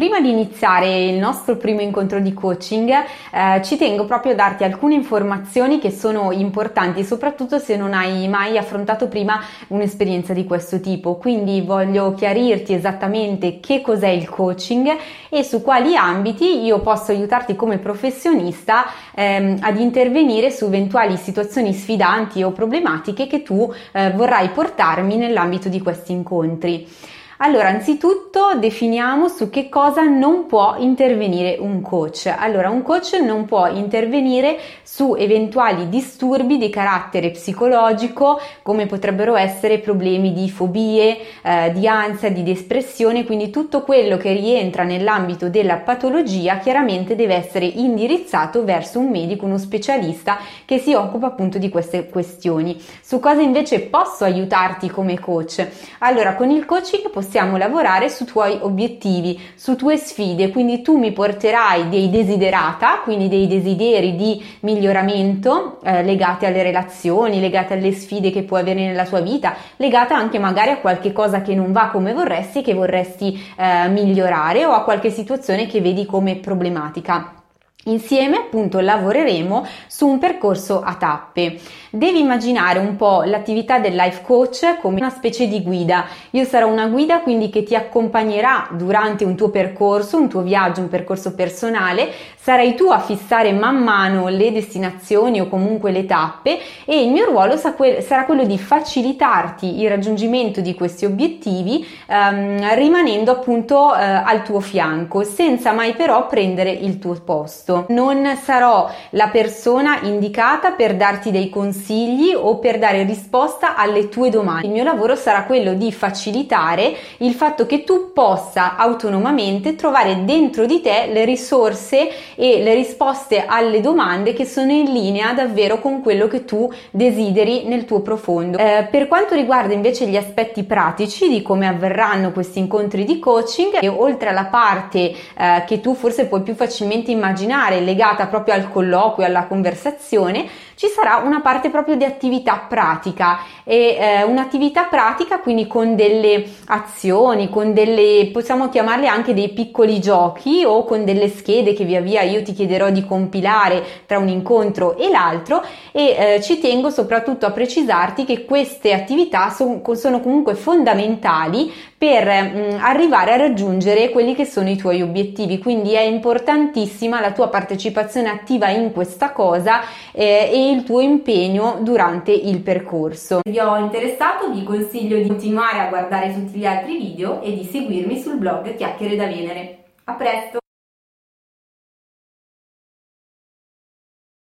Prima di iniziare il nostro primo incontro di coaching, ci tengo proprio a darti alcune informazioni che sono importanti, soprattutto se non hai mai affrontato prima un'esperienza di questo tipo. Quindi voglio chiarirti esattamente che cos'è il coaching e su quali ambiti io posso aiutarti come professionista ad intervenire su eventuali situazioni sfidanti o problematiche che tu vorrai portarmi nell'ambito di questi incontri. Allora, anzitutto definiamo su che cosa non può intervenire un coach. Allora, un coach non può intervenire su eventuali disturbi di carattere psicologico, come potrebbero essere problemi di fobie, di ansia, di depressione, quindi tutto quello che rientra nell'ambito della patologia chiaramente deve essere indirizzato verso un medico, uno specialista che si occupa appunto di queste questioni. Su cosa invece posso aiutarti come coach? Allora, con il coaching possiamo lavorare sui tuoi obiettivi, su tue sfide, quindi tu mi porterai dei desiderata, quindi dei desideri di miglioramento legati alle relazioni, legati alle sfide che puoi avere nella tua vita, legata anche magari a qualche cosa che non va come vorresti e che vorresti migliorare, o a qualche situazione che vedi come problematica. Insieme appunto lavoreremo su un percorso a tappe. Devi immaginare un po' l'attività del life coach come una specie di guida. Io sarò una guida quindi che ti accompagnerà durante un tuo percorso, un tuo viaggio, un percorso personale. Sarai tu a fissare man mano le destinazioni o comunque le tappe e il mio ruolo sarà quello di facilitarti il raggiungimento di questi obiettivi rimanendo appunto al tuo fianco, senza mai però prendere il tuo posto. Non sarò la persona indicata per darti dei consigli o per dare risposta alle tue domande. Il mio lavoro sarà quello di facilitare il fatto che tu possa autonomamente trovare dentro di te le risorse e le risposte alle domande che sono in linea davvero con quello che tu desideri nel tuo profondo. Per quanto riguarda invece gli aspetti pratici di come avverranno questi incontri di coaching, e oltre alla parte che tu forse puoi più facilmente immaginare legata proprio al colloquio, alla conversazione, ci sarà una parte proprio di attività pratica e un'attività pratica quindi con delle azioni, con delle, possiamo chiamarle anche dei piccoli giochi o con delle schede che via via io ti chiederò di compilare tra un incontro e l'altro, e ci tengo soprattutto a precisarti che queste attività sono comunque fondamentali per arrivare a raggiungere quelli che sono i tuoi obiettivi, quindi è importantissima la tua partecipazione attiva in questa cosa e il tuo impegno durante il percorso. Se vi ho interessato vi consiglio di continuare a guardare tutti gli altri video e di seguirmi sul blog Chiacchiere da Venere. A presto!